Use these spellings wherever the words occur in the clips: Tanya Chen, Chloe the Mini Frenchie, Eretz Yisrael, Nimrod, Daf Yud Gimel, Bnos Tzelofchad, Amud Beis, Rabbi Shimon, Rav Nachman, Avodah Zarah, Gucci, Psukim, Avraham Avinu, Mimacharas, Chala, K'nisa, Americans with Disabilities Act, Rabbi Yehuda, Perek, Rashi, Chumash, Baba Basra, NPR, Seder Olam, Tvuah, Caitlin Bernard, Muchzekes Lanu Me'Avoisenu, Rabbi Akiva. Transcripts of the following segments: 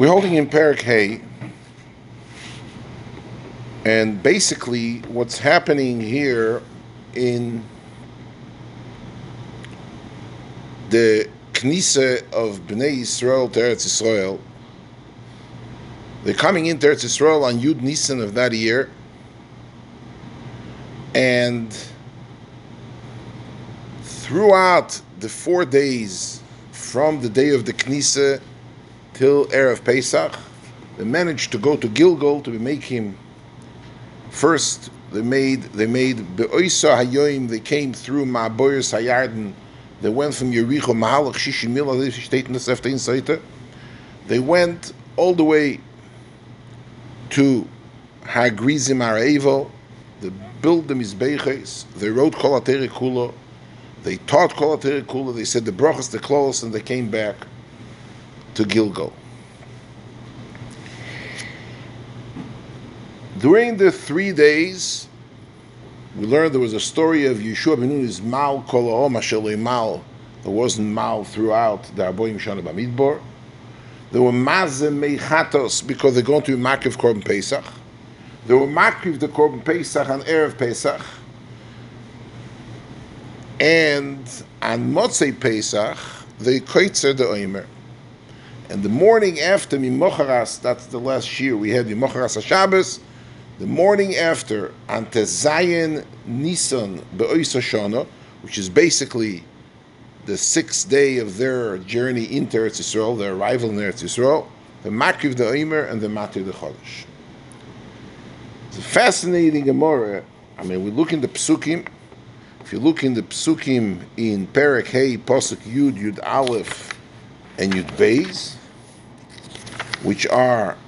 We're holding in Perak Hay, and basically what's happening here in the K'nisa of Bnei Yisrael to Eretz Yisrael, they're coming into Eretz Yisrael on Yud Nisan of that year, and throughout the 4 days from the day of the K'nisa till Erev Pesach, they managed to go to Gilgal to make him. First, they made be'oisa hayoim. They came through Ma'aboyos Hayarden. They went from Yericho mahalach shishimil as they state in Saita. They went all the way to Hagrizim Ha'Eval. They built the mizbeiach. They wrote kol haTorah kulo. They taught kol haTorah kulo. They said the brachos, the klolos, and they came back to Gilgal. During the 3 days, we learned there was a story of Yeshua ben Nun's mal kol ha'om asher lo mal. There wasn't mal throughout the Arba'im Shana Bamidbar. There were mazeh meichatos because they're going to be makriv Korban Pesach. They were makriv the Korban Pesach on Erev Pesach, and on Motzei Pesach they Ketzar the Oimer. And the morning after Mimacharas, that's the last year we had Mimacharas HaShabbos, the morning after, on Tezayin Nisan Be'ois Hashanah, which is basically the 6th day of their journey into Eretz Yisrael, their arrival in Eretz Yisrael, the Makriv the Oimer and the Matir the Chodesh. It's a fascinating Gemara. I mean, we look in the Psukim. If you look in the Psukim in Perek Hay, Posek Yud, Yud Aleph, and Yud Beis, which are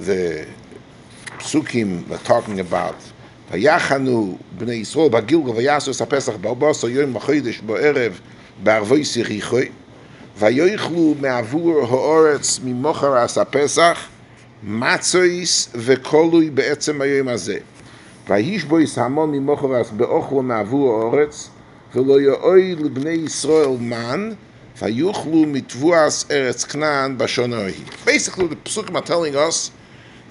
the psukim we're talking about. Vayachanu bnei Yisrael b'Gilgal v'yasu es haPesach b'arba'a yom b'chodesh b'erev b'arvos Yericho v'yochlu me'avur ha'oretz mimocharas haPesach matzos v'kolui be'etzem hayom hazeh v'yishbois hamon mimocharas be'ochlo me'avur ha'oretz v'lo yo'oil bnei Yisrael man v'yuchlu mitvuas eretz Knan b'shana ha'hi. Basically, the psukim are telling us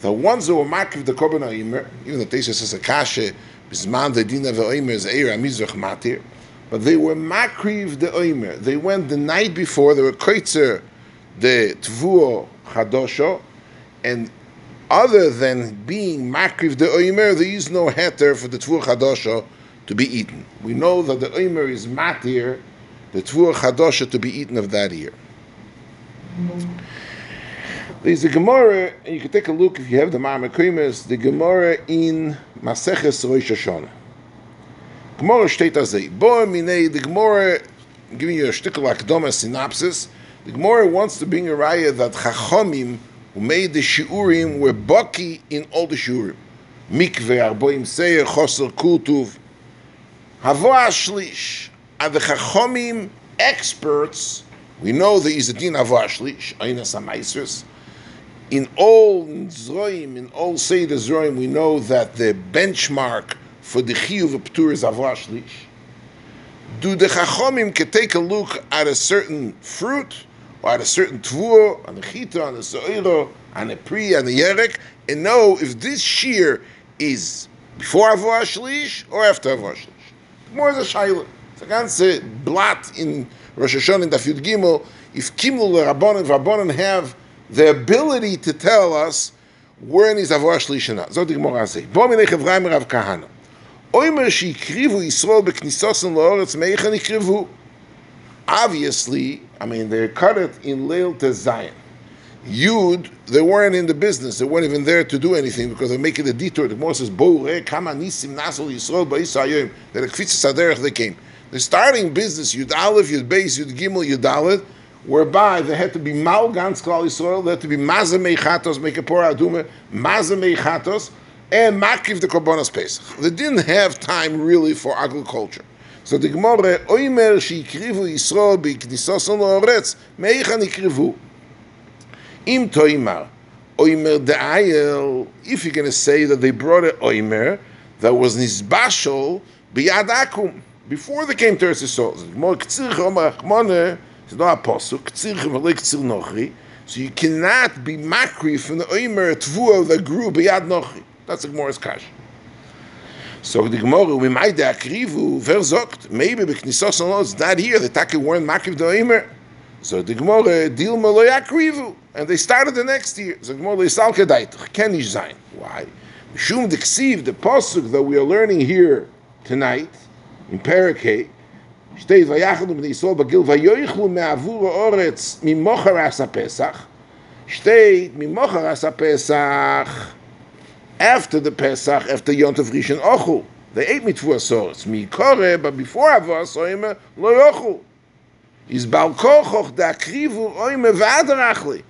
the ones that were makriv the korban ha'omer, even the Teisha says a kasha, bisman the dina ve'omer is eira mizrach matir, but they were makriv the omer. They went the night before. They were koitzer the tvuo chadosho, and other than being makriv the omer, there is no heter for the tvuo chadosho to be eaten. We know that the omer is matir, the tvuo chadosho to be eaten of that year. Mm-hmm. There's a Gemara, and you can take a look if you have the Ma'amekrimis, the Gemara in Maseches Rosh Hashanah. Gemara state as they. Bo minei, the Gemara, I'm giving you a shtickle akdoma synopsis. The Gemara wants to bring a raya that Chachomim, who made the Shiurim, were Baki in all the Shiurim. Mikveh, Arboim Seir, Chosor Kultuv. Havoa Shlish. Are the Chachomim experts? We know there is a din Havoa Shlish, Ainas HaMaisers. In all Zroim, in all Seder Zroim, we know that the benchmark for the Chiyuv of Ptur is Havoa Shlish. Do the Chachomim can take a look at a certain fruit, or at a certain Tvur, on the Chita, on the Soiro, on the Pri, on the Yerek, and know if this shear is before Havoa Shlish or after Havoa Shlish? More as a Shaila. It's a ganze blot in Rosh Hashanah in Daf Yud Gimel. If Kimul Rabbanon Rabbanon have the ability to tell us when is Havoa Shlish or not. Zot Gemara say. Bo minei Chevrayim Rav Kahana. Oimer sheikrivu Yisrael beknisoson la'oretz meichan ikrivu. Obviously, I mean, they cut it in Leil to Zion. Yud, they weren't in the business. They weren't even there to do anything because they're making a detour. The Gemara says, Bo re kama nisim nasol Yisrael ba'isa hayoyim. That a kfitz saderech they came. The starting business, Yud Aleph, Yud Beis, Yud Gimel, Yud Aleph, whereby they had to be mal ganz klal Yisrael, they had to be mazeh meichatos, make a porah adume, mazeh meichatos, and makriv the korbanos Pesach. They didn't have time really for agriculture. So the Gemara oimer sheikrivu Yisrael b'knisoson la'oretz meichan ikrivu. Im toimar oimer de'ayel. If you're going to say that they brought an oimer that was nizbashol b'yad akum before they came to Eretz Yisrael, the Gemara k'tzir chomar achmoneh. It's not a posuk. So you cannot be makri from the Oimer Tvua that grew beyad nochi. That's the Gemara's kash. So the Gemara, we might akrivu verzokt. Maybe b'knisos and laws not here. The Taka weren't makriv the Oimer. So the Gemara deal maloy akrivu, and they started the next year. So the Gemara isalke daitach kenish zayin. Why? Mishum deksiv the posuk that we are learning here tonight in Perak Hay. Shtei vayachadu b'nei Yisrael b'gil vayoyichlu me'avur ha'oretz mimacharas ha'pesach. Shtei mimacharas ha'pesach. After the Pesach, after Yom Tov Rishon Ochu, they ate mitfuah soros mi'ikore, but before Avos Oimer lo yochu. Is balkochoch da'akrivu Oimer v'adarachli,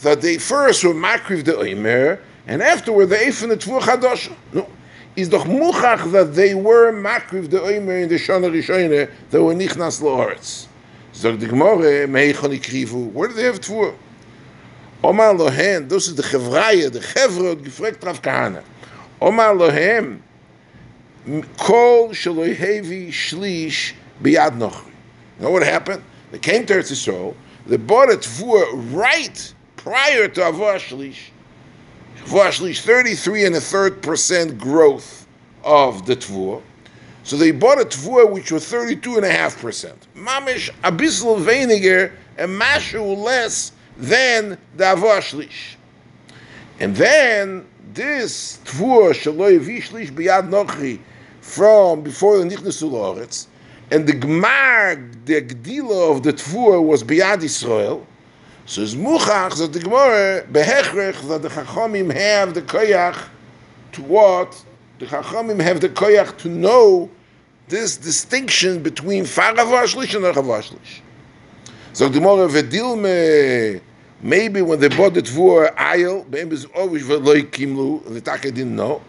that they first were makriv the Oimer, and afterward they ate from the tvuah chadosha. No. Is doch muchach that they were makriv the Oimer in the Shana Rishoneh that were nichnas la'oretz. Zog the Gemara meichon ikrivu. Where do they have tvuah? Omar lohem. This is the chevraya, the chevrot gefrekt Rav Kahana. Omar lohem. Kol sheloi hevi shlish biyad nochri. You know what happened? They came to Eretz Yisrael. They bought a tvuah right prior to Avos Shlish. Vashlish 33.3% growth of the Tvua. So they bought a Tvua which was 32.5%. Mamish abyssal veiniger and mashu less than the Avashlish. And then this Tvua Shaloi Vishlish Biyad Nochri from before the Nichnasu L'Oretz, and the Gmar, the Gdila of the Tvua was Biyad Yisrael. So it's muchach that the Gemara behechrech that the Chachamim have the koyach to what? The Chachamim have the koyach to know this distinction between faravashlish and rechavashlish. So the Gemara vedilme, maybe when they bought the tvur ayil, be'emes ovish ve'loi kimlu, the Taka didn't know.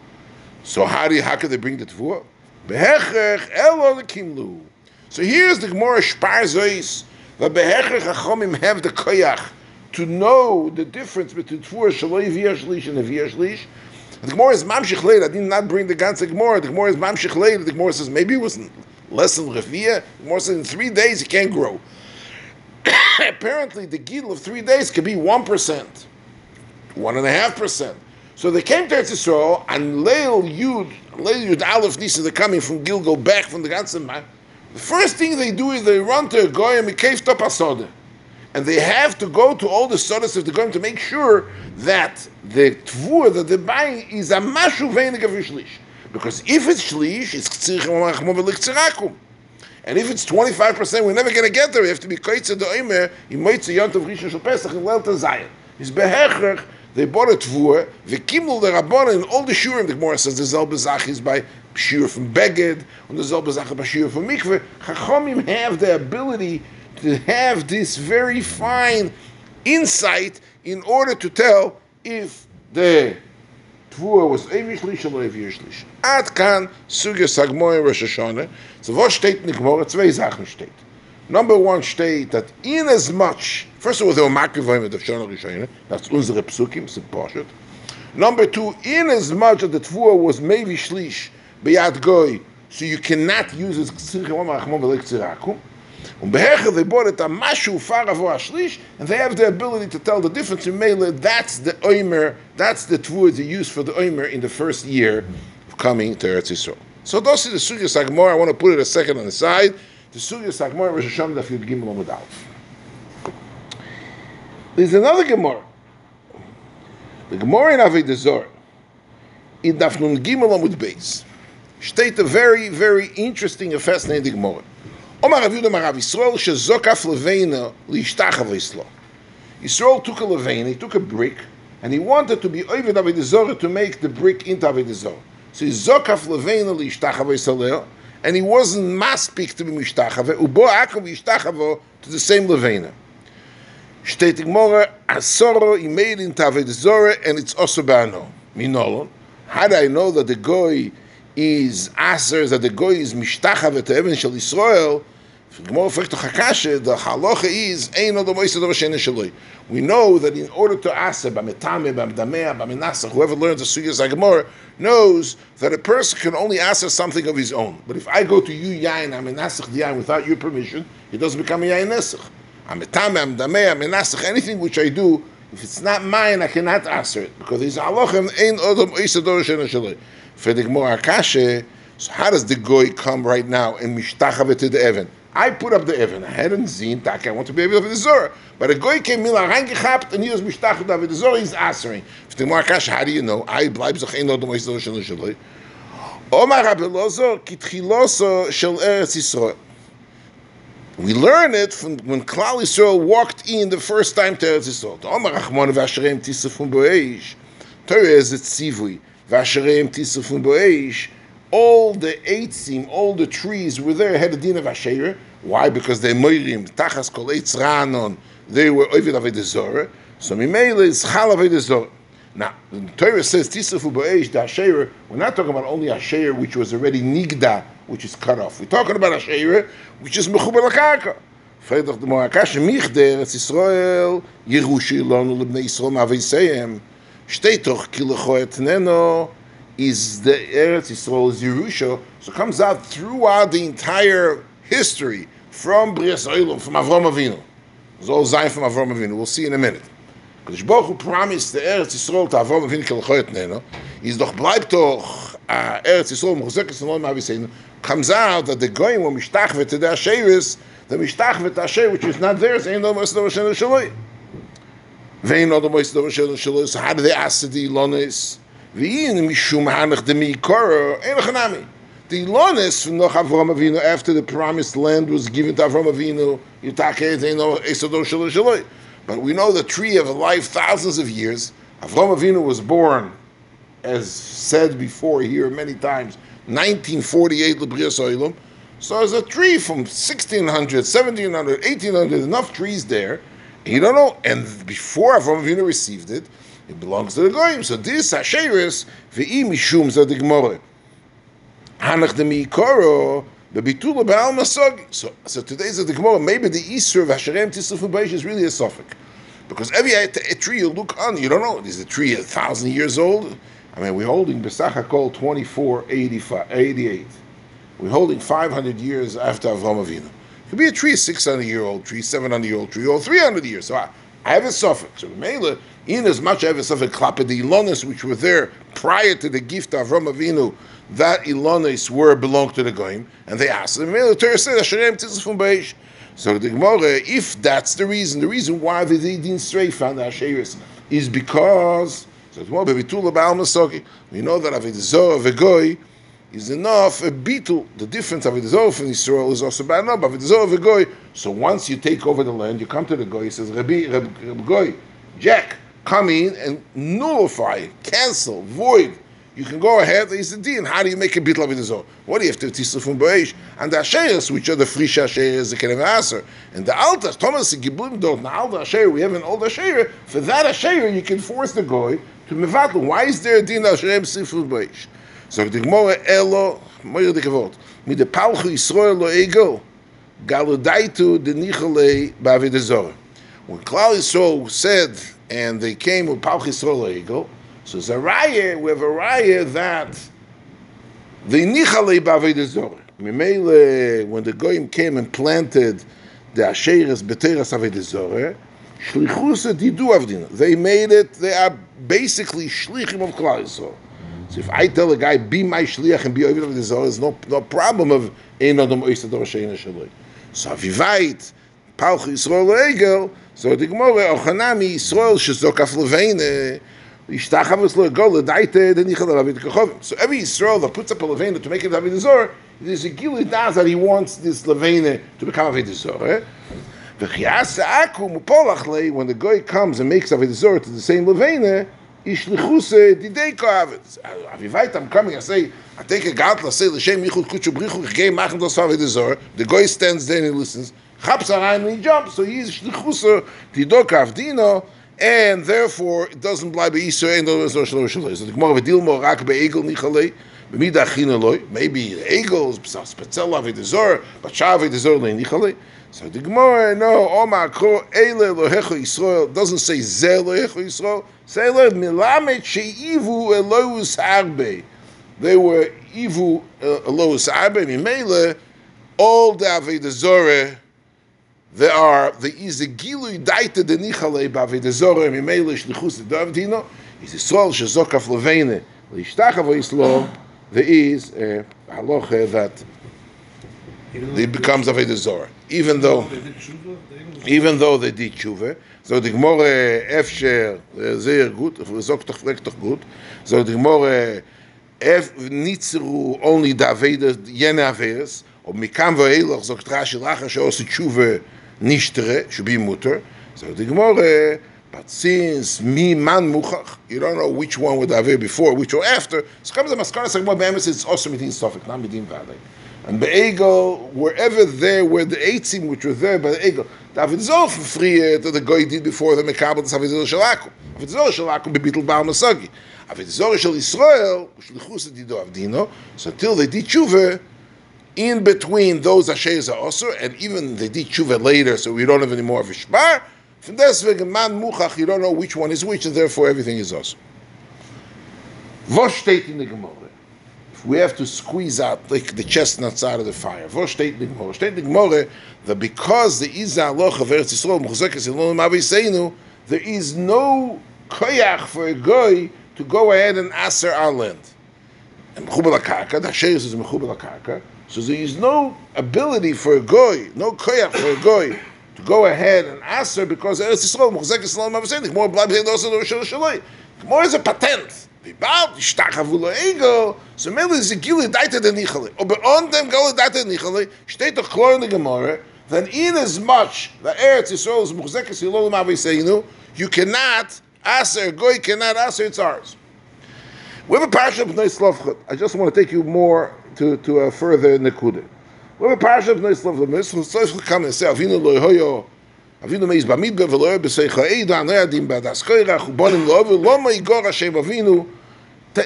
So how could they bring the tvur? Behechrech elo kimlu. So here's the Gemara shparzois. That behechrech Chachamim have the koyach to know the difference between tvuah shaloi v'yashlish and v'yashlish. The Gemara is mamshich later. I did not bring the ganze Gemara. The Gemara is mamshich later. The Gemara says maybe it was less than reviyah. The Gemara says in 3 days it can't grow. Apparently the gil of 3 days could be 1%, 1.5%. So they came to Eretz Yisrael and Leil Yud Aleph Nisan. They're coming from Gilgal back from the ganze man. The first thing they do is they run to a goyim mikayf top asoda, and they have to go to all the sodas of the goyim to make sure that the tvur that they're buying is a mashu veinig of shlish. Because if it's shlish, it's k'tzirchem amachmo v'liktzirakum, and if it's 25%, we're never going to get there. We have to be koytzer the oimer imoytzer yom tov rishon shel pesach and leil tazayin. It's behechrech. They bought a tvur v'kimul the rabbanon and all the shurim. The Gemara says the zelbezach is by Bashir from Beged, and the Zalbazach Bashir from Mikveh. Chachamim have the ability to have this very fine insight in order to tell if the Tvua was Evishlish or Evishlish. Ad kan Sugya Sagmoy Rosh Hashanah. So what steht in the Gemara? Zwei Sachen steht. Number one steht that in as much, first of all, they were Makrivoim of Shana Rishonah. That's unsere Psukim, it's Poshet. Number two, in as much that the Tvua was maybe Shlish, Beyat Goy, so you cannot use it. They bought it a mashu faravo ashlish, and they have the ability to tell the difference. In Mele, that's the oimer, that's the tvur they use for the oimer in the first year of coming to Eretz Yisrael. So those are the sugyas Agmor. I want to put it a second on the side. The sugyas Agmor Rosh Hashanah Daf Yud Gimel Amud Aleph. There's another Gemara. The Gemara in Avodah Zarah in Daf Nun Gimel Amud Beis. State a very, very interesting and fascinating Gemara. Omar Rav Yehuda Amar Rav Yisrael shezok af leveina liishtachav Yisrael. Yisrael took a leveina, he took a brick, and he wanted to be Oved Avodah Zarah to make the brick into Avodah Zarah. So he zok af leveina liishtachav Yisrael, and he wasn't maspik to be mishtachave, ubo akom yishtachavo to the same leveina. State Gemara asoro he made into Avodah Zarah, and it's also bano minolon. How do I know that the goy is asers that the goy is mishtachav to even shel Yisrael? Gemara fragt to Chakashe, the halacha is ein od moisad v'shene shloi. We know that in order to aser b'metame b'mdamea b'menasach, whoever learns the sugya Gemara knows that a person can only aser something of his own. But if I go to you yain I'm menasach the yain without your permission, it doesn't become a yain nesach. Anything which I do, if it's not mine, I cannot answer it, because these halachim ain't odom isador shena shaloi. For the Gemara kasha, so how does the goy come right now and mishtachave to the evan? I put up the evan. I hadn't seen tak. I want to be able to the zora, but a goy came mila reingechabt and he was mishtachave to the zora. He's answering. For the Gemara kasha, how do you know? I bleib zoch ain't odom isador shena shaloi. Omar Rabbelozor kitchiloso shel Eretz Yisrael. We learn it from when Klal Yisrael walked in the first time to Eretz Yisrael. Omar Rachman v'asherem tisafun bo'eish. Torah is a tzivui. V'asherem tisafun bo'eish. All the eitzim, all the trees were there, had a din of Asherah. Why? Because they moirim. Tachas kol eitz ranon. They were oivid aved zorah. So mimeila is chal aved zorah. Now, the Torah says, Tisafu Ba'esh, the Asherah, we're not talking about only Asherah, which was already Nigda, which is cut off. We're talking about Asherah, which is Mechuba Lakarka. Fredach de Morakash, Michder, Eretz Yisrael, Yerushi, Lonu, Lebnei Yisrael, Ma'aviseim, Shteitoch, Kilecho Etneno, is the Eretz Yisrael, is Yerusha. So it comes out throughout the entire history, from Brias Oilom, from Avraham Avinu. It's all Zayin from Avraham Avinu. We'll see in a minute. Kadosh Baruch Hu promised the Eretz Yisrael to Avraham Avinu Kelcho Etneno. He's doch bleibt doch Eretz Yisrael Muchzekes Lanu Me'Avoisenu. Comes out that the goyim were mishtachvet to the Asheris, the mishtachvet Asher which is not theirs. Ein Odom Ois Dov Hashem L'Shaloi. Vein Odom Ois Dov Hashem L'Shaloi. So how do they ask the Ilonis? Vein Mishum Hanach Demikor Ein Chanami. The Ilonis from Avraham Avinu after the promised land was given to Avraham Avinu. Yitaket Ein Ois Dov Hashem L'Shaloi. But we know the tree of life, thousands of years. Avraham Avinu was born, as said before here many times, 1948 L'Brias Olam. So there's a tree from 1600, 1700, 1800, enough trees there. You don't know. And before Avraham Avinu received it, it belongs to the goyim. So this Asheris ve'im ishum zadigmore hanach demikoro. The Bitula Baal Masog. So today's the Gemara. Maybe the Easter of Hashem Tisufun Beish is really a suffix, because every a tree you look on, you don't know. Is the tree 1,000 years old? I mean, we're holding Besach Hakol 2488. We're holding 500 years after Avraham Avinu. It could be a tree, a 600-year-old tree, 700-year-old tree, or 300 years. So I have a suffix. So Mela, in as much I have a suffix, Klapid the Ilonis, which were there prior to the gift of Avraham Avinu. That Ilonis were belonged to the goyim, and they asked them. The Torah said, "Hashem tzifun beish." So the Gemara, if that's the reason why they didn't stray from the Asheris is because we know that Avodah Zarah v'goy is enough a bitul. The difference Avodah Zarah from Israel is also bad enough. Avodah Zarah v'goy. So once you take over the land, you come to the goy. He says, "Rabbi Goy, Jack, come in and nullify, cancel, void." You can go ahead. It's the din. How do you make a bittul avodah zarah? What do you have to tisufun b'eish? And the asheres, which are the fresh asheres, the kenev aser, and the altar. Thomas giblim dot na alter asher. We have an old asher. For that asher, you can force the goy to mevatel. Why is there a din asher tisufun b'eish? So the gemara elo moyer de kavod mid the palchu Yisrael lo ego galudaitu de nichalei b'avodah zarah. When Klal Yisrael said, and they came with palchu Yisrael lo ego. So it's a raya, we have a raya that the nichalei b'avodah zarah. Mimele, when the goyim came and planted the asheres b'teras avodah zarah, shlichus didu avdina. They made it. They are basically shlichim of Klal Yisrael. So if I tell a guy be my shliach and be ovid avodah zarah, there's no problem of ein adam oisad or sheina shaloi. So avivait palch Yisrael leegel. So the Gemara ochanami Yisrael shezokaf leveine. So every Yisrael that puts up a levena to make it avodah zarah, there's a gilui das that he wants this levena to become avodah zarah. When the goy comes and makes avodah zarah to the same levena, I'm coming, I say, I take a gatla, say the goy stands there and he listens, and he jumps, so he's shlichusa tidok avdino. And therefore, it doesn't lie by Yisrael and doesn't lie by Shalom. So the Gemara v'dil morak be'egel nichalei b'mida achinaloi. Maybe egels b'saspetzela v'dezor, b'shav v'dezor le'nichalei. So the Gemara no omar ko eile lohecho Yisrael doesn't say ze lohecho Yisrael. Say lo milamet sheivu elois harbe. They were evu elois harbe. Mimele all the avodah zarah. There are the Izegilu Daita Denichalei Bavidazora Mimelish Lichus Davdino, is a soul Shazokaf Lovene, Lishtachavo Islam, there is a halacha that it becomes Avedazora. Even though they did tshuva, so the Gemara Efsher Zer Gut, Zoktoch Rektoch Gut, so the Gemara F Nitzeru only Davedas Yene Averas. So the Gemara, but since mi man muchach, you don't know which one would have before, which or after. So comes the Maskaras Gemara Be'emes. It's also midin sofik, not midin v'alei. And be'ego, wherever there were the eitzim which were there by the ego, David Zol for free that the guy did before the mekabel David Zol shalakum. David Zol shalakum bebitul ba'al masagi. David Zol shel Yisrael shlichus dido avdino. So until they did tshuva. In between those ashes are also, and even they did tshuva later, so we don't have any more of a shbar. From this, man muchach, you don't know which one is which, and therefore everything is also. Vosh state in the Gemara. If we have to squeeze out like the chestnuts out of the fire, vosh state in the Gemara. State in the Gemara that because the Iza Aloch of Eretz Yisrael, Muchzekes Lanu Me'Avoisenu, there is no koyach for a goy to go ahead and aser our land. And mechubal hakarka, the asher is mechubal hakarka. So there is no ability for a goy, no koyach for a goy to go ahead and ask her because Eretz Yisrael, Muchzekes Lanu Me'Avoisenu, more blood behind also the Rosh Hashanah. More is a patent. So mainly is a gili daita de nichale. Or beyond them gili daita de nichale, state of chlor in the Gemara. Then in as much that Eretz Yisrael is Muchzekes Lanu Me'Avoisenu, you cannot ask her. A goy cannot ask her. It's ours. We have a parasha of Bnos Tzelofchad. I just want to take you more to a further nekuda. We have a parasha of Bnos Tzelofchad. Bnos Tzelofchad come and say, Avinu lo hoyo, Avinu meiz bamidbar v'lo b'seicha eidan re'adim b'adas koirach u'bonim lo'over loma igor Hashem Avinu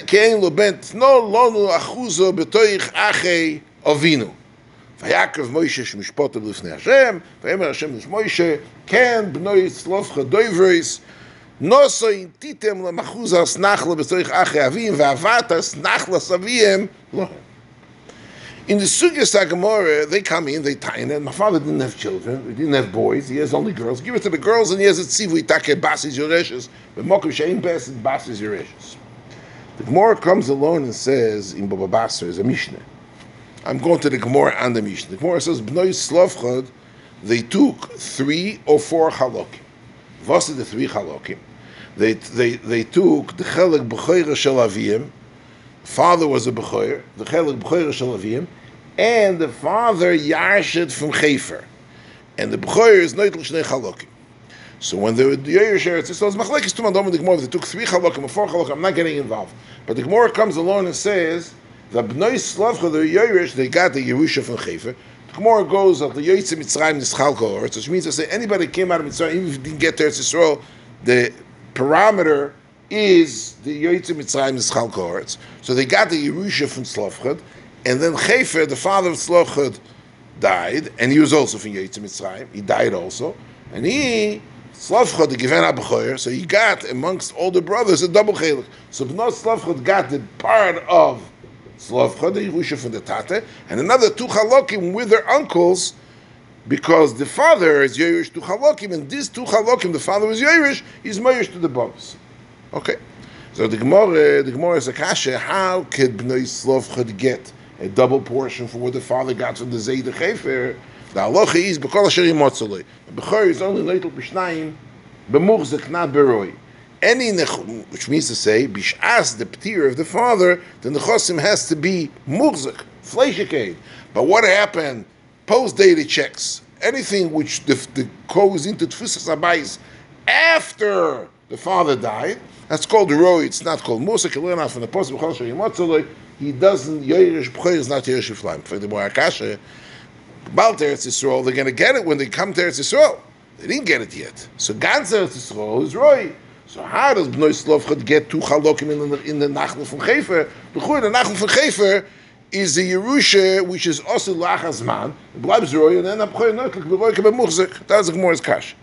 ke'en lo ben tno lonu achuzo b'toich achei Avinu. V'yakov Moshe sh'mishpotem l'fnei Hashem v'emer Hashem l'shmoyshe ken Bnos Tzelofchad doivreis Nosoin titem la machuza snachla b'toich achei avim v'avata snachla saviem lohem. In the Sugya Gemara, they come in, they tie in. My father didn't have children; he didn't have boys. He has only girls. Give it to the girls, and he has a tzivu itake basis yoreshes. But mokum shein bes basis yoreshes. The Gemara comes alone and says in Baba Basra is a Mishnah. I'm going to the Gemara and the Mishnah. The Gemara says Bnos Tzelofchad. They took 3 or 4 halakim. What are the 3 halakim? They took the Chelek B'choyer Shel Aviyim. Father was a B'choyer. The Chelek B'choyer Shel Aviyim. And the father Yarshed from Chefer. And the B'choyer is Noitel Shnei Halakim. So when they were Yarshed, so it's Machlekes Tumah Dom and the Gemara. They took 3 Halakim or 4 Halakim. I'm not getting involved. But the Gemara comes along and says, the Bnos Tzelofchad, the Yarshed, they got the Yerusha from Chefer. The Gemara goes, the Yoytze Mitzrayim Nischal Kol Oretz, which means to say anybody who came out of Mitzrayim, even if you didn't get to Eretz Yisrael, the parameter is the Yoytze Mitzrayim Nischal Kol Oretz. So they got the Yerusha from Tzelofchad, and then Chefer, the father of Tzelofchad, died, and he was also from Yoytze Mitzrayim. He died also, and he Tzelofchad the Given HaBechoyer, so he got amongst all the brothers a double Chelek. So Bnos Tzelofchad got the part of Tzelofchad, the Yerusha from the Tate, and another 2 Halakim with their uncles, because the father is Yerush to Halakim, and these 2 Halakim, the father was Yerush, he's Moyesh to the bonus. Okay, so the Gemara is a kasha. How could Bnos Tzelofchad get a double portion for what the father got from the Zayde Chefer? The halacha is B'kol Asher Yimotzolei. B'chor is only Leitel B'shnayim, B'muchzek not B'roi. Any nechum, which means to say, bishas the ptir of the father, the nechosim has to be murzach, fleishikade. But what happened? Post-dated checks, anything which goes into tfusas abayis after the father died, that's called roi. It's not called murzach. You learn out from the posek b'chol shel yimotzolei. He doesn't yoyrish b'chol is not yoyrish flaim. For the morakasha about Eretz Yisrael, they're going to get it when they come to Eretz Yisrael. They didn't get it yet. So Gans Eretz Yisrael is roi. So how does Bnos Tzelofchad get 2 halakim in the Nachla from Chefer? The Nachla from Chefer is the Yerusha, which is also Lachazman, Blabzroy, and then Abchoy Notlik, Beroyke Bemuchzik. That's the Gemara's Kash.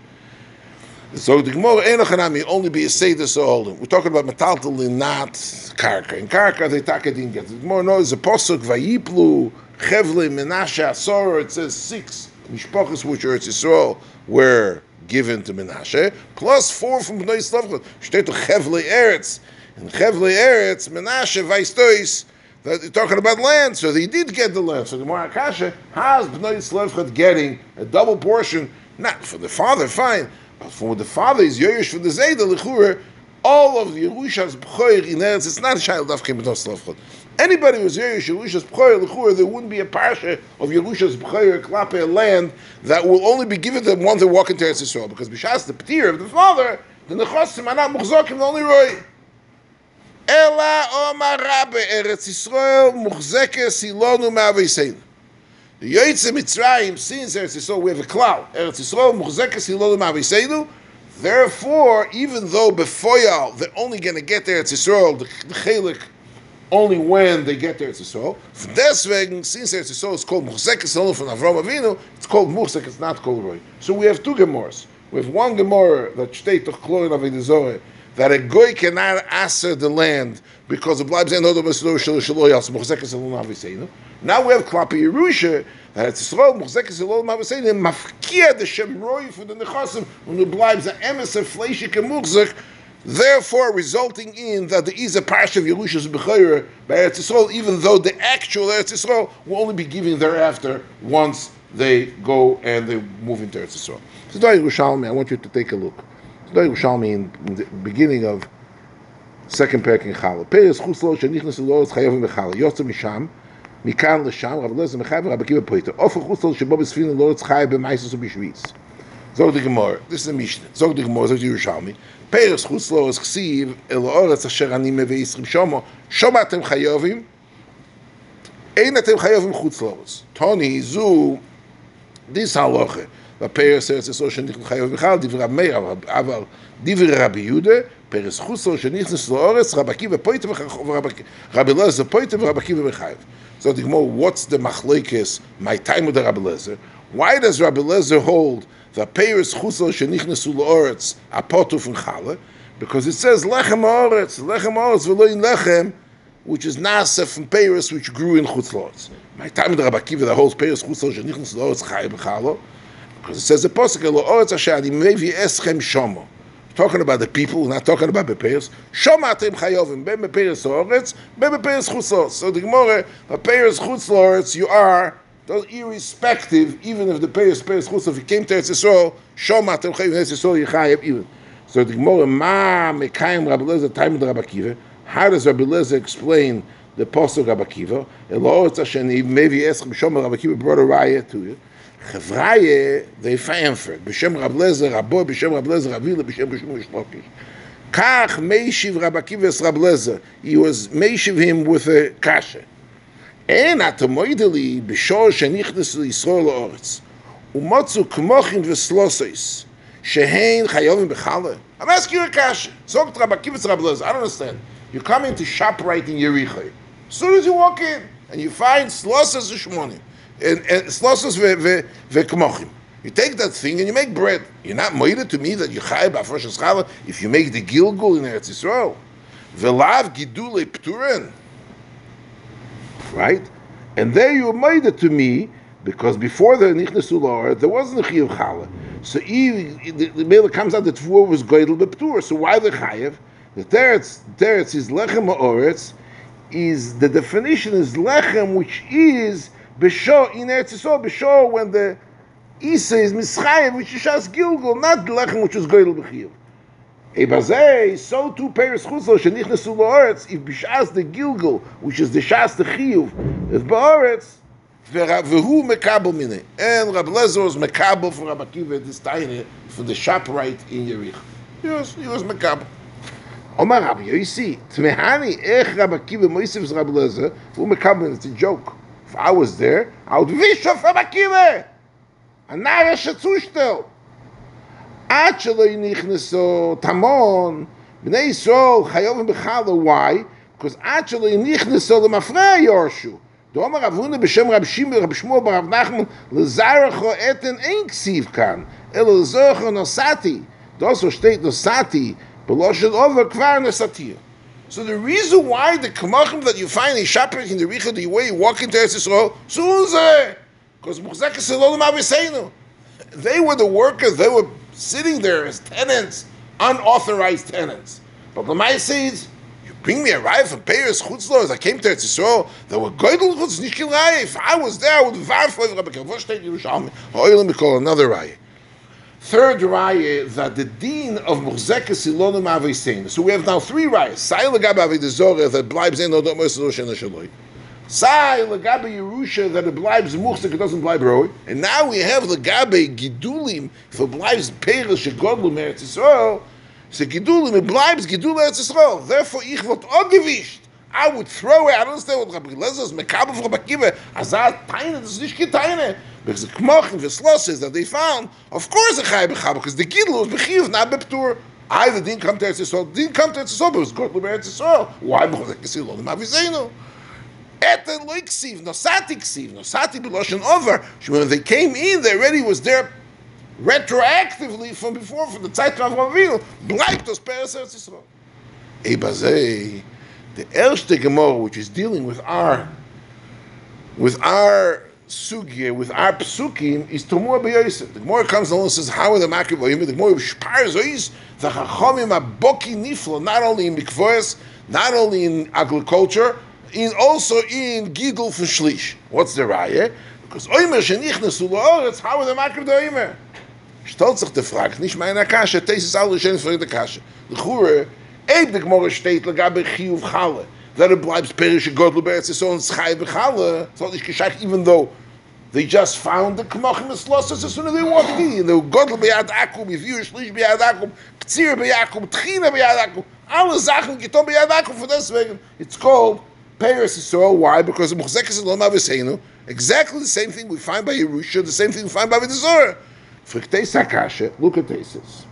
So the Gemara Enochanami only be a Seder Soholim. We're talking about Metaltali, not Karka. In Karka, they Taka didn't get it. The Gemara knows the Posek, Vayiplu, Chevle, Menashe, Asor, it says 6 mishpachos which are Eretz Yisrael were given to Menashe, plus 4 from Bnos Tzelofchad. Shteto Chevlei Eretz. And Chevlei Eretz, Menashe, Vaistois, that you're talking about land, so they did get the land. So Gemara Kasha, how's Bnos Tzelofchad getting a double portion? Not for the father, fine, but for the father is Yoyesh for the Zayda, Lechura, all of Yerusha's B'choyer in Eretz, it's not Shayl Davkim Bnos Tzelofchad. Anybody who's Yerush, Yerusha's B'choyer, Lechura, there wouldn't be a parsha of Yerusha's B'choyer, Klape, land that will only be given to them once they walk into Eretz Yisrael, because B'shas, the P'tir of the father, the Nechosim, Anat Muchzokim, the only Roy. Ela Omar Rabbe Eretz Yisrael Muchzekes Lanu Me'Avoisenu. The Yotze Mitzrayim, since Eretz Yisrael, we have a cloud. Eretz Yisrael Muchzekes Lanu Me'Avoisenu. Therefore, even though Befoyal, they're only going to get Eretz Yisrael, the Chelik, only when they get Eretz Yisrael. Deswegen, since Eretz Yisrael is called Muchzekes Lanu from Avraham Avinu, it's called Muchzek, it's not called Roy. So we have two Gemaras. We have one Gemara that shtei toch kloin avedizore, that a goy cannot assay the land because of blibes and other mesodor shelo yas muchzekes elon aviseinu. Now we have klapi Yerusha that it's Yisrael muchzekes elon aviseinu mafkia the shemroi for the nechasim when the blibes are emes fleishik and muchzek. Therefore, resulting in that there is a parsha of Yerusha's bechayra by Eretz Yisrael, even though the actual Eretz Yisrael will only be given thereafter once they go and they move into Eretz Yisrael. So, Yerushalmi, I want you to take a look. Yerushalmi in the beginning of second Perek in Chala. Peres Chuslo shenichnas uloros chayavim bechala. Yotze misham, mikan l'sham. Rabbi Lezer mechayev, Rabbi Kiva poiter. Ofer Chuslo shebo besfin uloros chayav b'maisus u'bishviz. Zog the Gemara. This is the Mishnah. Zog the Gemara. Zog the Yerushalmi. Peres Chuslo es chsiv eloretz asher ani mevei yisrim shomo. Shoma atem chayavim. Ein atem chayavim chutzloros. Tony zu this halacha. Peres Yisrael shenichnas chayav b'chal divra meir aval divra Rabbi Yehuda Peres Chusol shenichnas l'oretz Rabaki v'poitev Rabbi Lezer poitev Rabaki v'chayev. So the Gemara, what's the machlokes? My time with the Rabbi Lezer. Why does Rabbi Lezer hold that Peres Chusol shenichnas l'oretz apotu v'chala? Because it says lechem oretz v'lo in lechem, which is nasa from Peres, which grew in Chutzlotz. My time with the Rabbi Kiva that holds Peres Chusol shenichnas l'oretz chayav b'chala. Because it says the Posek, talking about the people, we're not talking about Bepeiros. Shoma atem chayovim, ben Bepeiros ha'oretz, ben Bepeiros chutz l'oretz. So the Gemara, Bepeiros chutz l'oretz, you are irrespective, even if the Bepeiros chutz l'oretz, if you came to Eretz Yisrael, Shoma atem chayovim, Eretz Yisrael, Yechayev, even. So the Gemara, ma mekayim Rabbi Lezer, time with Rabbi Akiva. How does Rabbi Lezer explain the Posek Rabbi Akiva? Eloretz ha'sheni, mevi eschem shoma Rabbi Akiva brought a raya to you. Chevraye, they fanfare. B'shem Rabbi Lezer, Rabbo, B'shem Rabbi Lezer, Avila, B'shem Rishmu Shlokish. Kach meishiv Rabbi Akiva es Rabbi Lezer. He was meishiv him with a kasha. En atamoideli b'shor shenichnes l'Yisrael l'oretz. Umotzu kmochin v'slosois. Shehein chayovim b'chala. I'm asking you a kasha. Zogt Rabbi Akiva es Rabbi Lezer. I don't understand. You come into ShopRite in Yericho. As soon as you walk in and you find slosas u'shmonim. And slosses vekmochim. You take that thing and you make bread. You're not moided to me that you chayb afresh eschala if you make the Gilgal in Eretz Yisrael. Velav gidule pturen. Right? And there you moided to me because before the nichnasu la'or there wasn't a chiyuv chala. So the male comes out that tefua was goydel beptur. So why the chayev? The teretz is lechem ha'oretz. Is the definition is lechem, which is B'sho in Eretz Yisrael, B'sho when the Isa is Mischayev, which is Shas Gilgal, not Lechem, which is Goyel B'chiv. Ebazei, so too Peres Chusol, Shenichnesu L'Oretz, if B'shas the Gilgal, which is the Shas the Chiv, if B'Oretz, V'hu Mekabel Minei. And Rabbi Lezer was Mekabel for Rabbi Akiva this time, for the ShopRite in Yericho. He was Mekabel. Omar Rabbi, you see, T'mehani, Ech Rabbi Akiva, Moisev's Rabbi Lezer, V'hu Mekabel, it's a joke. If I was there, I would vishof Rabbi Akiva. Anara shetzushtel. Acheloi nichneso tamon bnei Yisrael chayovim b'chala. Why? Because acheloi nichneso lemafrei yorshu. Do'amar Avuna b'shem Rabbi Shimon, Rabbi Shmuel, Rav Nachman lezarecho eten ein ksiv kan elo lezarecho nosati. Also steht nosati b'loshen over kvar nosatir. So the reason why the k'machim that you find in Shaprik in the Richa, the way you walk into Eretz Yisrael, Suze, Because Muchzekes Lanu Me'Avoisenu, they were the workers, they were sitting there as tenants, unauthorized tenants. But the Ma'aseid, you bring me a raya from Paris, Chutzlo, as I came to Eretz Yisrael, there were Goydel Chutz, Nishkin Raya. If I was there, I would varfo, Rabbi Kavoshtei, Yerushalmi, Oilim, we call another raya. Third raya, that the deen of Muchzekes Lanu Me'Avoisenu. So we have now three rayas. Sai l'gabe Avodah Zorah, that bleibs ein odot moser lo shena shaloi. Sai l'gabe Yerusha, that it bleibs muchzik, it doesn't bleib roi. And now we have l'gabe Gidulim, if it bleibs Peres, shegodlu me'Eretz Yisrael, so Gidulim, it bleibs Gidul Eretz Yisrael. Therefore, ich vot ogewisht. I would throw it. I don't understand what Rabbi Lezer's mekabel for Rabbi Kiva. Azar taina, this is nicht ketaina. Because the kmochim, the slosses that they found, of course, the chai b'chabal, because the gidl was b'chiv, not b'ptur. I, the din come to Eretz Yisrael, didn't come to Eretz Yisrael, but it was God to Eretz Yisrael. Why? Muchzekes Lanu Me'Avoisenu. Etan lo ksiv, nosati ksiv, nosati b'loshen over. When they came in, they already was there retroactively from before, from the Tzeit of Avraham Avinu, b'laik tos peres Eretz Yisrael. Ebazei, the erste Gemara, which is dealing with our sugya, with our psukim, is tomua b'yosef. The Gemara comes along and says, how are the makriv Oimer? The Gemara shpar zois, the chachomim aboki niflo, not only in mikvoes, not only in agriculture, in also in gidul for shlish. What's the raya? Because Oimer shenichnesu la'oretz, how are the makriv Oimer? Stolz sich de fragt, nicht meine kasha, tesis alle shen for the kasha. The Chura, eib the Gemara steht, l'gabe chiyuv chale. That it bleibs perishe godlu beretz Yisrael and schai b'chale. It's not ishkishach, even though they just found the k'mochim eslosses as soon as they walked in. They were godlu b'yad akum, yiviyu shlish b'yad akum, k'tzir b'yad akum, tchina b'yad akum, alle Sachen geton b'yad akum. For deswegen, it's called perishe Yisrael. Why? Because Muchzekes Lanu Me'Avoisenu, exactly the same thing we find by Yerusha, the same thing we find by the Zorah. Friktei sakashe, look at tesis.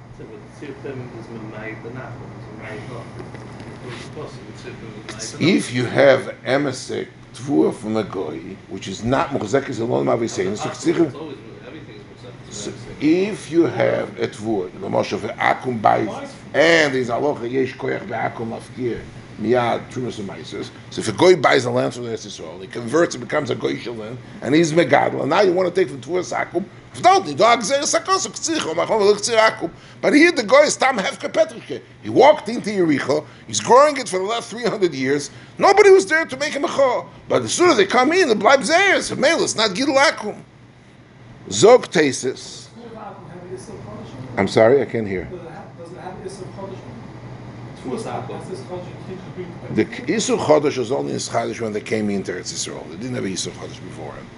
If you have emesek tvua from a goy, which is not Muchzekes Lanu Me'Avoisenu, so if you have a tvua, the moshe ve'akum bayis, and there's alocha yesh koyach ve'akum lafkir miyad trumas u'maisos. So if a goy buys a land from Eretz Yisrael, he converts, it becomes a goy land, and he's megadol. And now you want to take from tvua akum. But here the guy is Tam Hefka Petriche. He walked into Yericho, he's growing it for the last 300 years, nobody was there to make him a chor. But as soon as they come in, the bleibs there, it's a male, it's not Gidul Akum. Zog Tesis. I'm sorry, I can't hear. The Isur Chodesh was only in Chodesh when they came into Eretz Yisrael. They didn't have Isur Chodesh before him.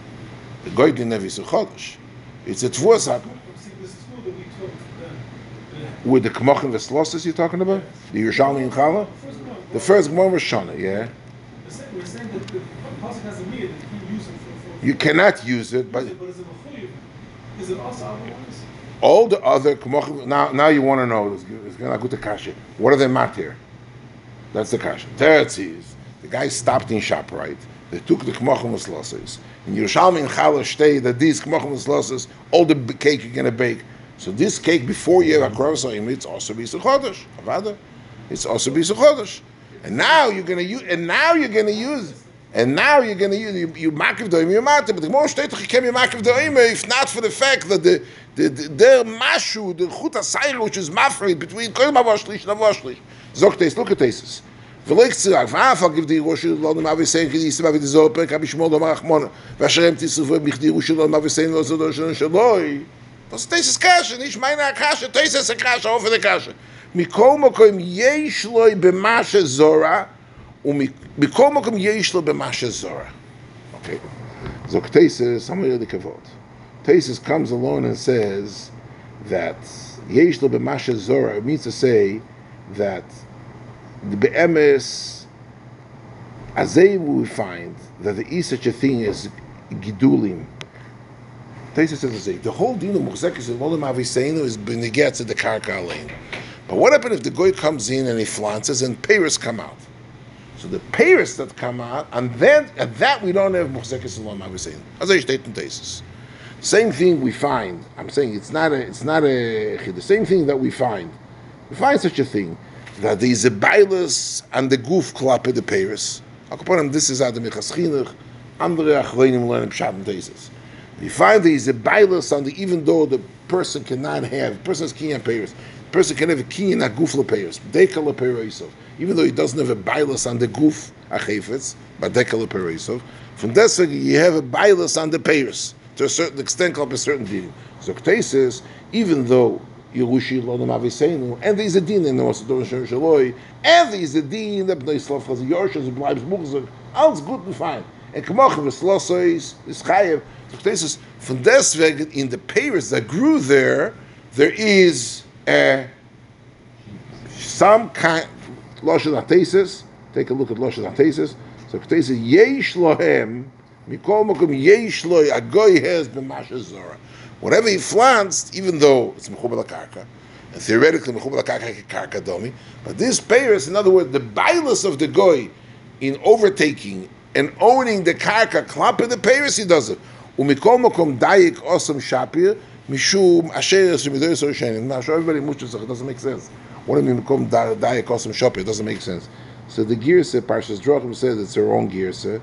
The guy didn't have Isur Chodesh. It's a tvoas hakum. With the k'mochim v'slosses you're talking about? Yes. The Yerushalmi and Chala? The first Gemara was Shana, yeah? We're saying that the Posek has a meal that you can use it for. You cannot use it, but... Is it also otherwise? All the other k'mochim... Now you want to know. It's going to go to kasha. What are they matir? That's the kasha. Teretzis. The guy stopped in shop, right? They took the k'mochim v'slosses. In Yerushalmi and Chala state that these k'mochim v'slosses, all the cake you're going to bake. So this cake, before you have a korban, it's also b'isur chodesh. Avada, it's also b'isur chodesh. And now you're going to use. You makiv doim, you matir. But the Gemara state that you makiv doim, if not for the fact that the mashu, the chut asayra, which is mafrid between kol mavoshlish and mavoshlish. Zok teis, look at tesis. Das tesis kasha, nicht meine kasha, tesis kasha, over the kasha. Mikomokom yeshlo b'mashe zora, umikomokom yeshlo b'mashe zora. Okay. So tesis, somebody really kavod. Tesis comes along and says that yeshlo b'mashe zora means to say that the be'emes, azay we find that there is such a thing as gidulim. The whole din of Muchzekes Lanu Me'Avoisenu is b'negat to the karka alein. But what happens if the goy comes in and he flounces and peiros come out? So the peiros that come out, and then at that we don't have Muchzekes Lanu Me'Avoisenu. Azay shteit in tesis. Same thing we find. I'm saying it's not a the same thing that we find. We find such a thing. That there is a bailus and the goof klap at the Paris. This is Adam Yichas Chinuch, Andre Achreinim Learn Pshat and Tesis. He finally is a bailus on the, even though the person cannot have, the person has kinyan payers, the person can have a kinyan agufla payers, dekala payers, even though he doesn't have a bailus on the guf achefetz, but dekala payers. From that you have a bailus on the payers to a certain extent, up a certain deal. So Ktei says, even though Yerushi Lanu Me'Avoisenu, and there's a din in the Masador Shaloi, and there's a din that Bnos Tzelofchad Yorshas Bleibs Muchzek, all's good and fine. And K'mochav Slossois is Chayev. So Ktei says, from that in the payers that grew there, there is a, some kind Loshen Atesis. Take a look at Loshen Atesis. So Ktei says, Yesh Lohem. Whatever he flanced, even though it's mechubal karka, and theoretically mechubal karka domi, but this payers, in other words, the bailus of the goy in overtaking and owning the karka, klapping the payers, he does it. Now, show everybody Muchzekes, it doesn't make sense. What do you mean mikom dayek osam shapir? It doesn't make sense. So the girsa Parshas Drachim says it's the wrong girsa.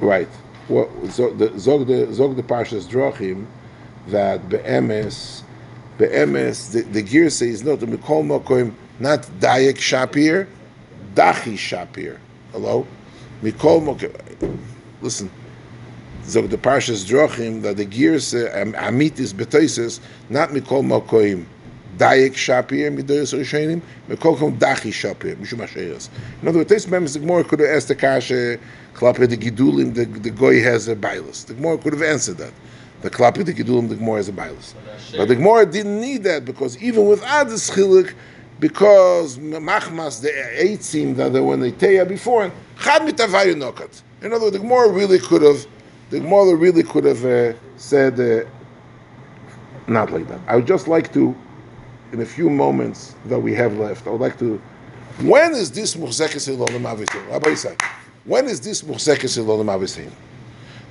Right. Well, so the Zog the Parshas Drachim that beemes the girsa is not the mikol makom not dayek shapir, dachi shapir. Hello, mikol makom. Listen, Zog the Parshas Drachim that the girsa amitis betoises not mikol makom dayek shapir midoyos rishenim mikol makom dachi shapir mishum hasheiros. In other words, this members the Gemara could have asked the kasha. Klapi the Gidulim, the Goy has a bailus. The Gemara could have answered that. The Klapi the Gidulim, the Gemara has a bailus. But the Gemara didn't need that because even without the Schilik, because Machmas, the Eitzim, that when they teya before, Chad mitavayu nokat. In other words, the Gemara really could have said, not like that. I would just like to, in a few moments that we have left, I would like to, when is this Muchzekes Lanu Me'Avoisenu? Rabbi Yisai. When is this Muchzekes Lanu Me'Avoisenu?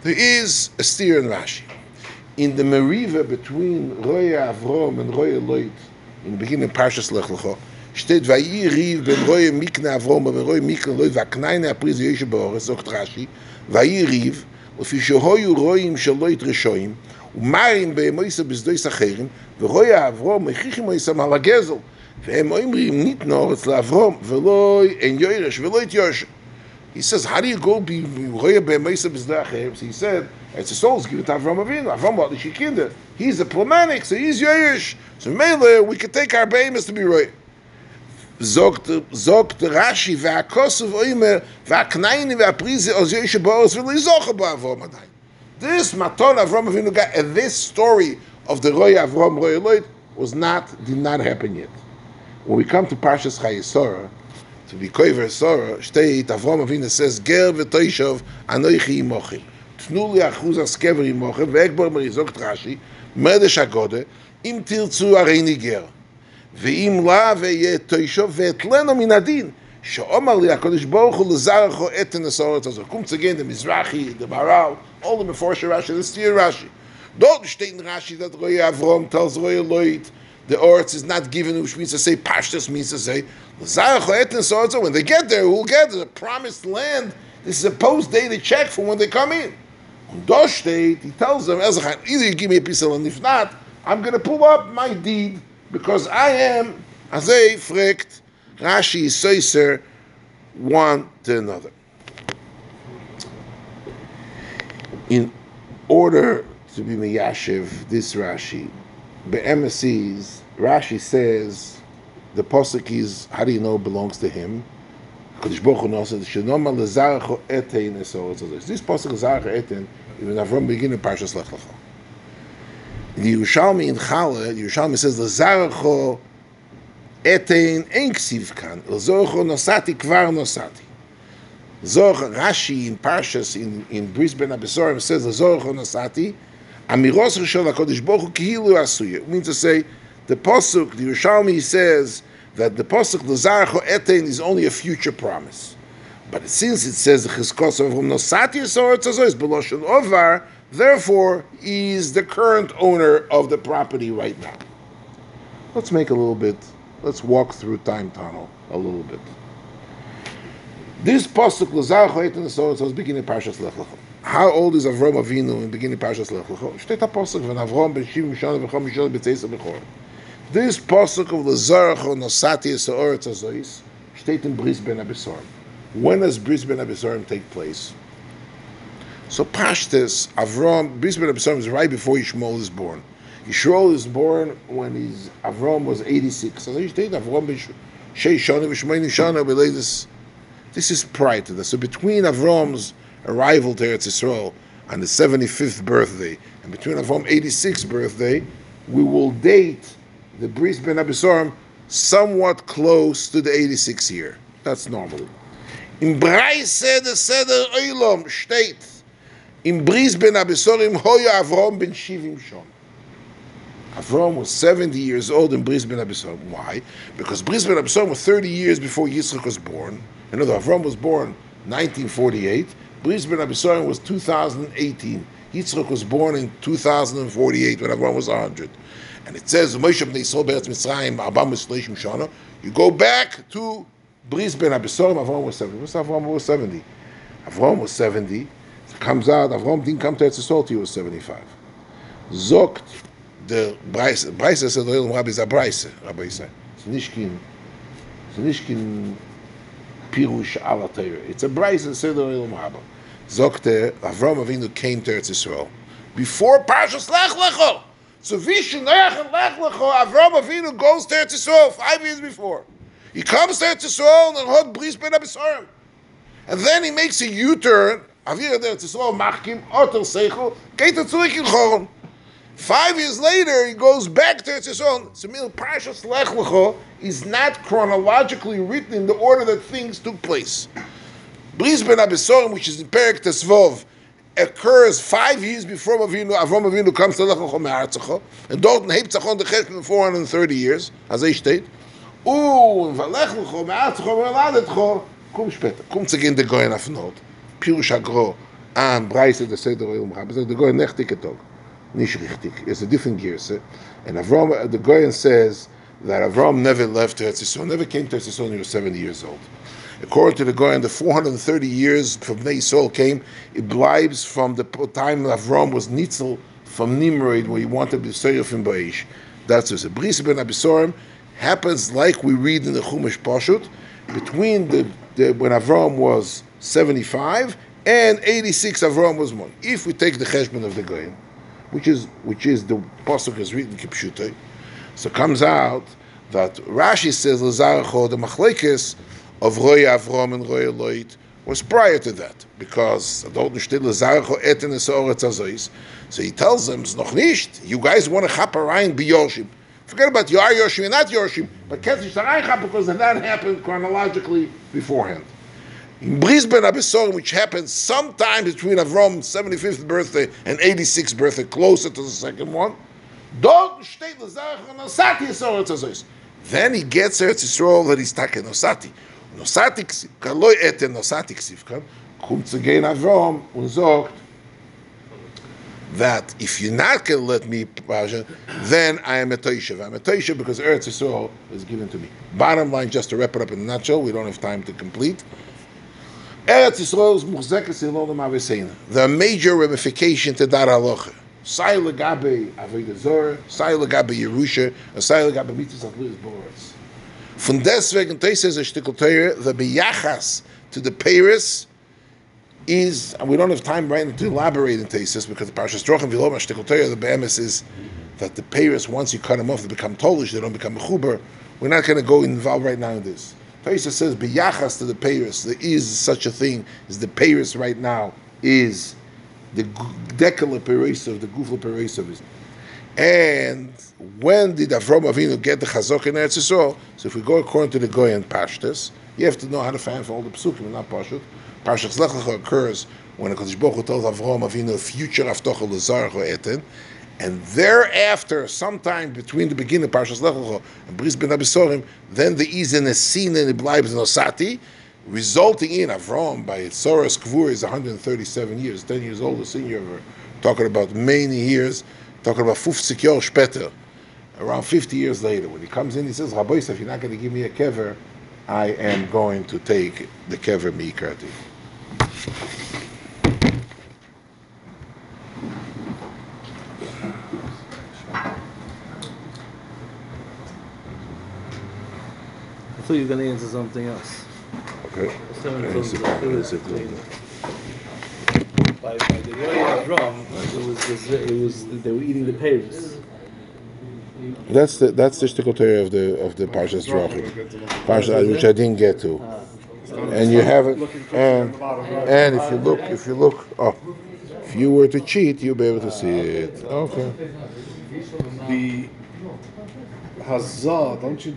There is a steer in Rashi. In the Meriva between Roya Avrom and Roya Lloyd, in the beginning of Parshas Lech Lecha, steht Vayiriv ben Roya Mikna Avrom ben Roya Mikna Lloyd v'aknaina apriz yeshu b'ores, ocht Rashi, Vayiriv, ufi shehoyu royim sheloit reshoim, umarim be'emoisa b'zdois acherim, v'roya Avrom echichim oisam al hagezel, v'em oimrim nitna oretz la'Avrom, v'loi en yoresh v'loit yoresh. He says, how do you go be roya be'meisa b'zdachim? So he said, it's a soul's given to Avraham Avinu. Avraham what is she kinder? He's a plamanik, so he's yoyish. So mainly we could take our be'emes to be roya. Zogt Rashi v'akosuv Oimer v'aknaini v'aprizi oz yoyish ba'os v'lizocha ba'Avraham Adai. This maton Avraham Avinu got, and this story of the roya Avraham roya Lloyd did not happen yet. When we come to Parshas Chayesora, to be koiver sorah, state Avraham Avinu says, "Ger v'toishav anoichi imochem, tnu li achuz askever imochem ve'ekbor merizok Rashi medesh hagode im tirtzu areini ger ve'im la ve'ye toishav ve'etleno min adin she'omar li hakodesh baruch hu lezaracho eten asorat hazor." Comes again the Mizrachi, the Baral, all the Meforshe Rashi, the Steer Rashi. Don't state in Rashi that Roya Avram tells Roya Loit the Oretz is not given, which means to say Pashtus means to say when they get there, we'll get the promised land. This is a post dated check for when they come in. He tells them, either you give me a piece of land, if not, I'm going to pull up my deed because I am Azay Frikt Rashi Soiser one to another. In order to be miyashiv, this Rashi. Be'emes, Rashi says, the Posek is, how do you know it belongs to him? This Posek is Zarech Eten, even Avram beginning Parshas Lech Lecha. The Yerushalmi in Chala, the Yerushalmi says, L'zarecho Eten ein ksiv kan, L'zorecho nosati kvar nosati. Rashi in Parshas, in Bris ben Abesorim says, L'zorecho nosati, Amiros Rishon HaKodesh Baruch Hu Kihilu Asuya. It means to say, the Posuk, the Yerushalmi says that the Posuk, L'zarecho Eten, is only a future promise. But since it says, Chizkos Avram Nosati Esoret Hazois B'Loshon Ovar, therefore, he is the current owner of the property right now. Let's walk through time tunnel a little bit. This Posuk, L'zarecho Eten Esoret Hazois, beginning Parshas Lech Lecha. How old is Avraham Avinu in the beginning of Parashas Lech Lecha? Shteta Posek v'Avraham ben 70 shana v'chom yishol b'tzeisa b'chor. This Posek of L'zarcho nosati esa'oretz hazois shteta in Bris ben Abisorim. When does Bris ben Abisorim take place? So Pashtas, Avraham, Bris ben Abisorim is right before Yishmael is born. Yishmael is born when Avraham was 86. So shteta Avraham ben shei shana v'shmeini shana b'leilis. This is prior to that. So between Avraham's arrival to Eretz Yisrael on the 75th birthday, and between Avram 86th birthday, we will date the Bris ben Abisorim somewhat close to the 86th year. That's normal. In Braise the Seder Oilom steht, in Bris ben Abisorim hoya Avram ben Shivim Shon. Avram was 70 years old in Bris ben Abisorim. Why? Because Bris ben Abisorim was 30 years before Yitzchak was born. In other words, Avram was born 1948. Bris ben Abisorim was 2018. Yitzchak was born in 2048 when Avraham was 100. And it says, you go back to Bris ben Abisorim, Avraham was 70. What's Avraham was 70? Avraham was 70. It comes out, Avraham didn't come to Eretz Yisrael till he was 75. Zogt, the Braisa said, Rabbi Zabraisa, Rabbi Yisai. It's Nishkin. Pirush ala Torah. It's a braise and Seder Olam Haba. Zokte Avraham Avinu came to Eretz Yisrael before Parshas Lech Lecha. So Vishnayach and Lech Lecha, Avraham Avinu goes to Eretz Yisrael 5 years before. He comes to Eretz Yisrael and hod bris ben Abisorim, and then he makes a U-turn. Avir Eretz Yisrael machkim otel seichel keita tzulik in choron. 5 years later, he goes back to Eretz Yisrael. So, Parshas Lech Lecha is not chronologically written in the order that things took place. Bris ben Abisorim, which is in Perek Tesvov, occurs 5 years before Avram Avinu comes to Lech Lecha me'artzecha, and Dorten heb tzachon the Cheshbon 430 years, as I state. Oh, and Lech Lecha me'artzecha me'ladetcha kum shpeta. Kum tzegin de goyen afnot. Pirush agro an braise de seder oyum habes de goyen nechtiketog. It's a different girsa, and Avram the Goyen says that Avram never left Eretz Yisrael, never came to Eretz Yisrael when he was 70 years old. According to the Goyen, the 430 years from Bnei Yisrael came. It blives from the time Avram was Nitzel from Nimrod, where he wanted to be Soyof in Baish. That's it. Bris ben Abisorim happens like we read in the Chumash Pashut between the when Avram was 75 and 86. Avram was one. If we take the Cheshbon of the Goyen, which is the pasuk is written kipshutai, so comes out that Rashi says Lazarcho the machlekes of Roy Avram and Roy Eloit was prior to that, because Lazarcho eten es ha'oretz hazois. So he tells them, "Noch nicht. You guys want to chap arayin be yorshim? Forget about you are yorshim and not yorshim, but ketzish arayin chap because that happened chronologically beforehand." In Bris ben Abisorim, which happens sometime between Avram's 75th birthday and 86th birthday, closer to the second one, then he gets Eretz Yisrael that he's taken Nosati. Nosati, kaloi eten Nosati ksivkan, comes again Avram and zogt that if you're not going to let me, then I am a Toishev. I'm a Toishev because Eretz Yisrael is given to me. Bottom line, just to wrap it up in a nutshell, we don't have time to complete. Eretz Yisrael's Muchzekes Lanu Me'Avoisenu. The major ramification to that halacha. Sai legabe avodah zarah, sai legabe Yerusha, and sai legabe mitzvos atluos b'oretz. Von deswegen teisa a shtickle Torah, the biyachas to the Paris is, and we don't have time right now to elaborate in tesis because Parshas Drochim Viloma shtickle Torah, the be'emes is that the Paris, once you cut them off, they become tolish, they don't become mechuber. We're not going to go involved right now in this. Tosfos says, b'yachas to the Perek, there is such a thing as the Perek right now is the Dekala Perek of the Gufla Perek of it. And when did Avraham Avinu get the Chazok in Eretz Yisrael? So if we go according to the Goyen Pashtas, you have to know how to find for all the Psukim, not Pashut. Parshas Lech Lecha occurs when HaKadosh Baruch Hu tells Avraham Avinu, future Avtocha Lazarcho Eten, and thereafter, sometime between the beginning of Parshas Lech Lecha and Bris ben Abisorim, then the Izenesin and Iblaibs Nosati, resulting in Avram by Soros Kvur is 137 years, 10 years old, a senior. We're talking about many years, talking about 50 years later, around 50 years later. When he comes in, he says, Rabois, if you're not going to give me a kever, I am going to take the kever mikarti. I thought you were going to answer something else. Okay. By the way, drum, it was they were eating the pears. That's the shtickle theory of the Parshas Drachim, which I didn't get to. And you haven't. And if you look, if you were to cheat, you'll be able to see it. Okay. The hazah, don't you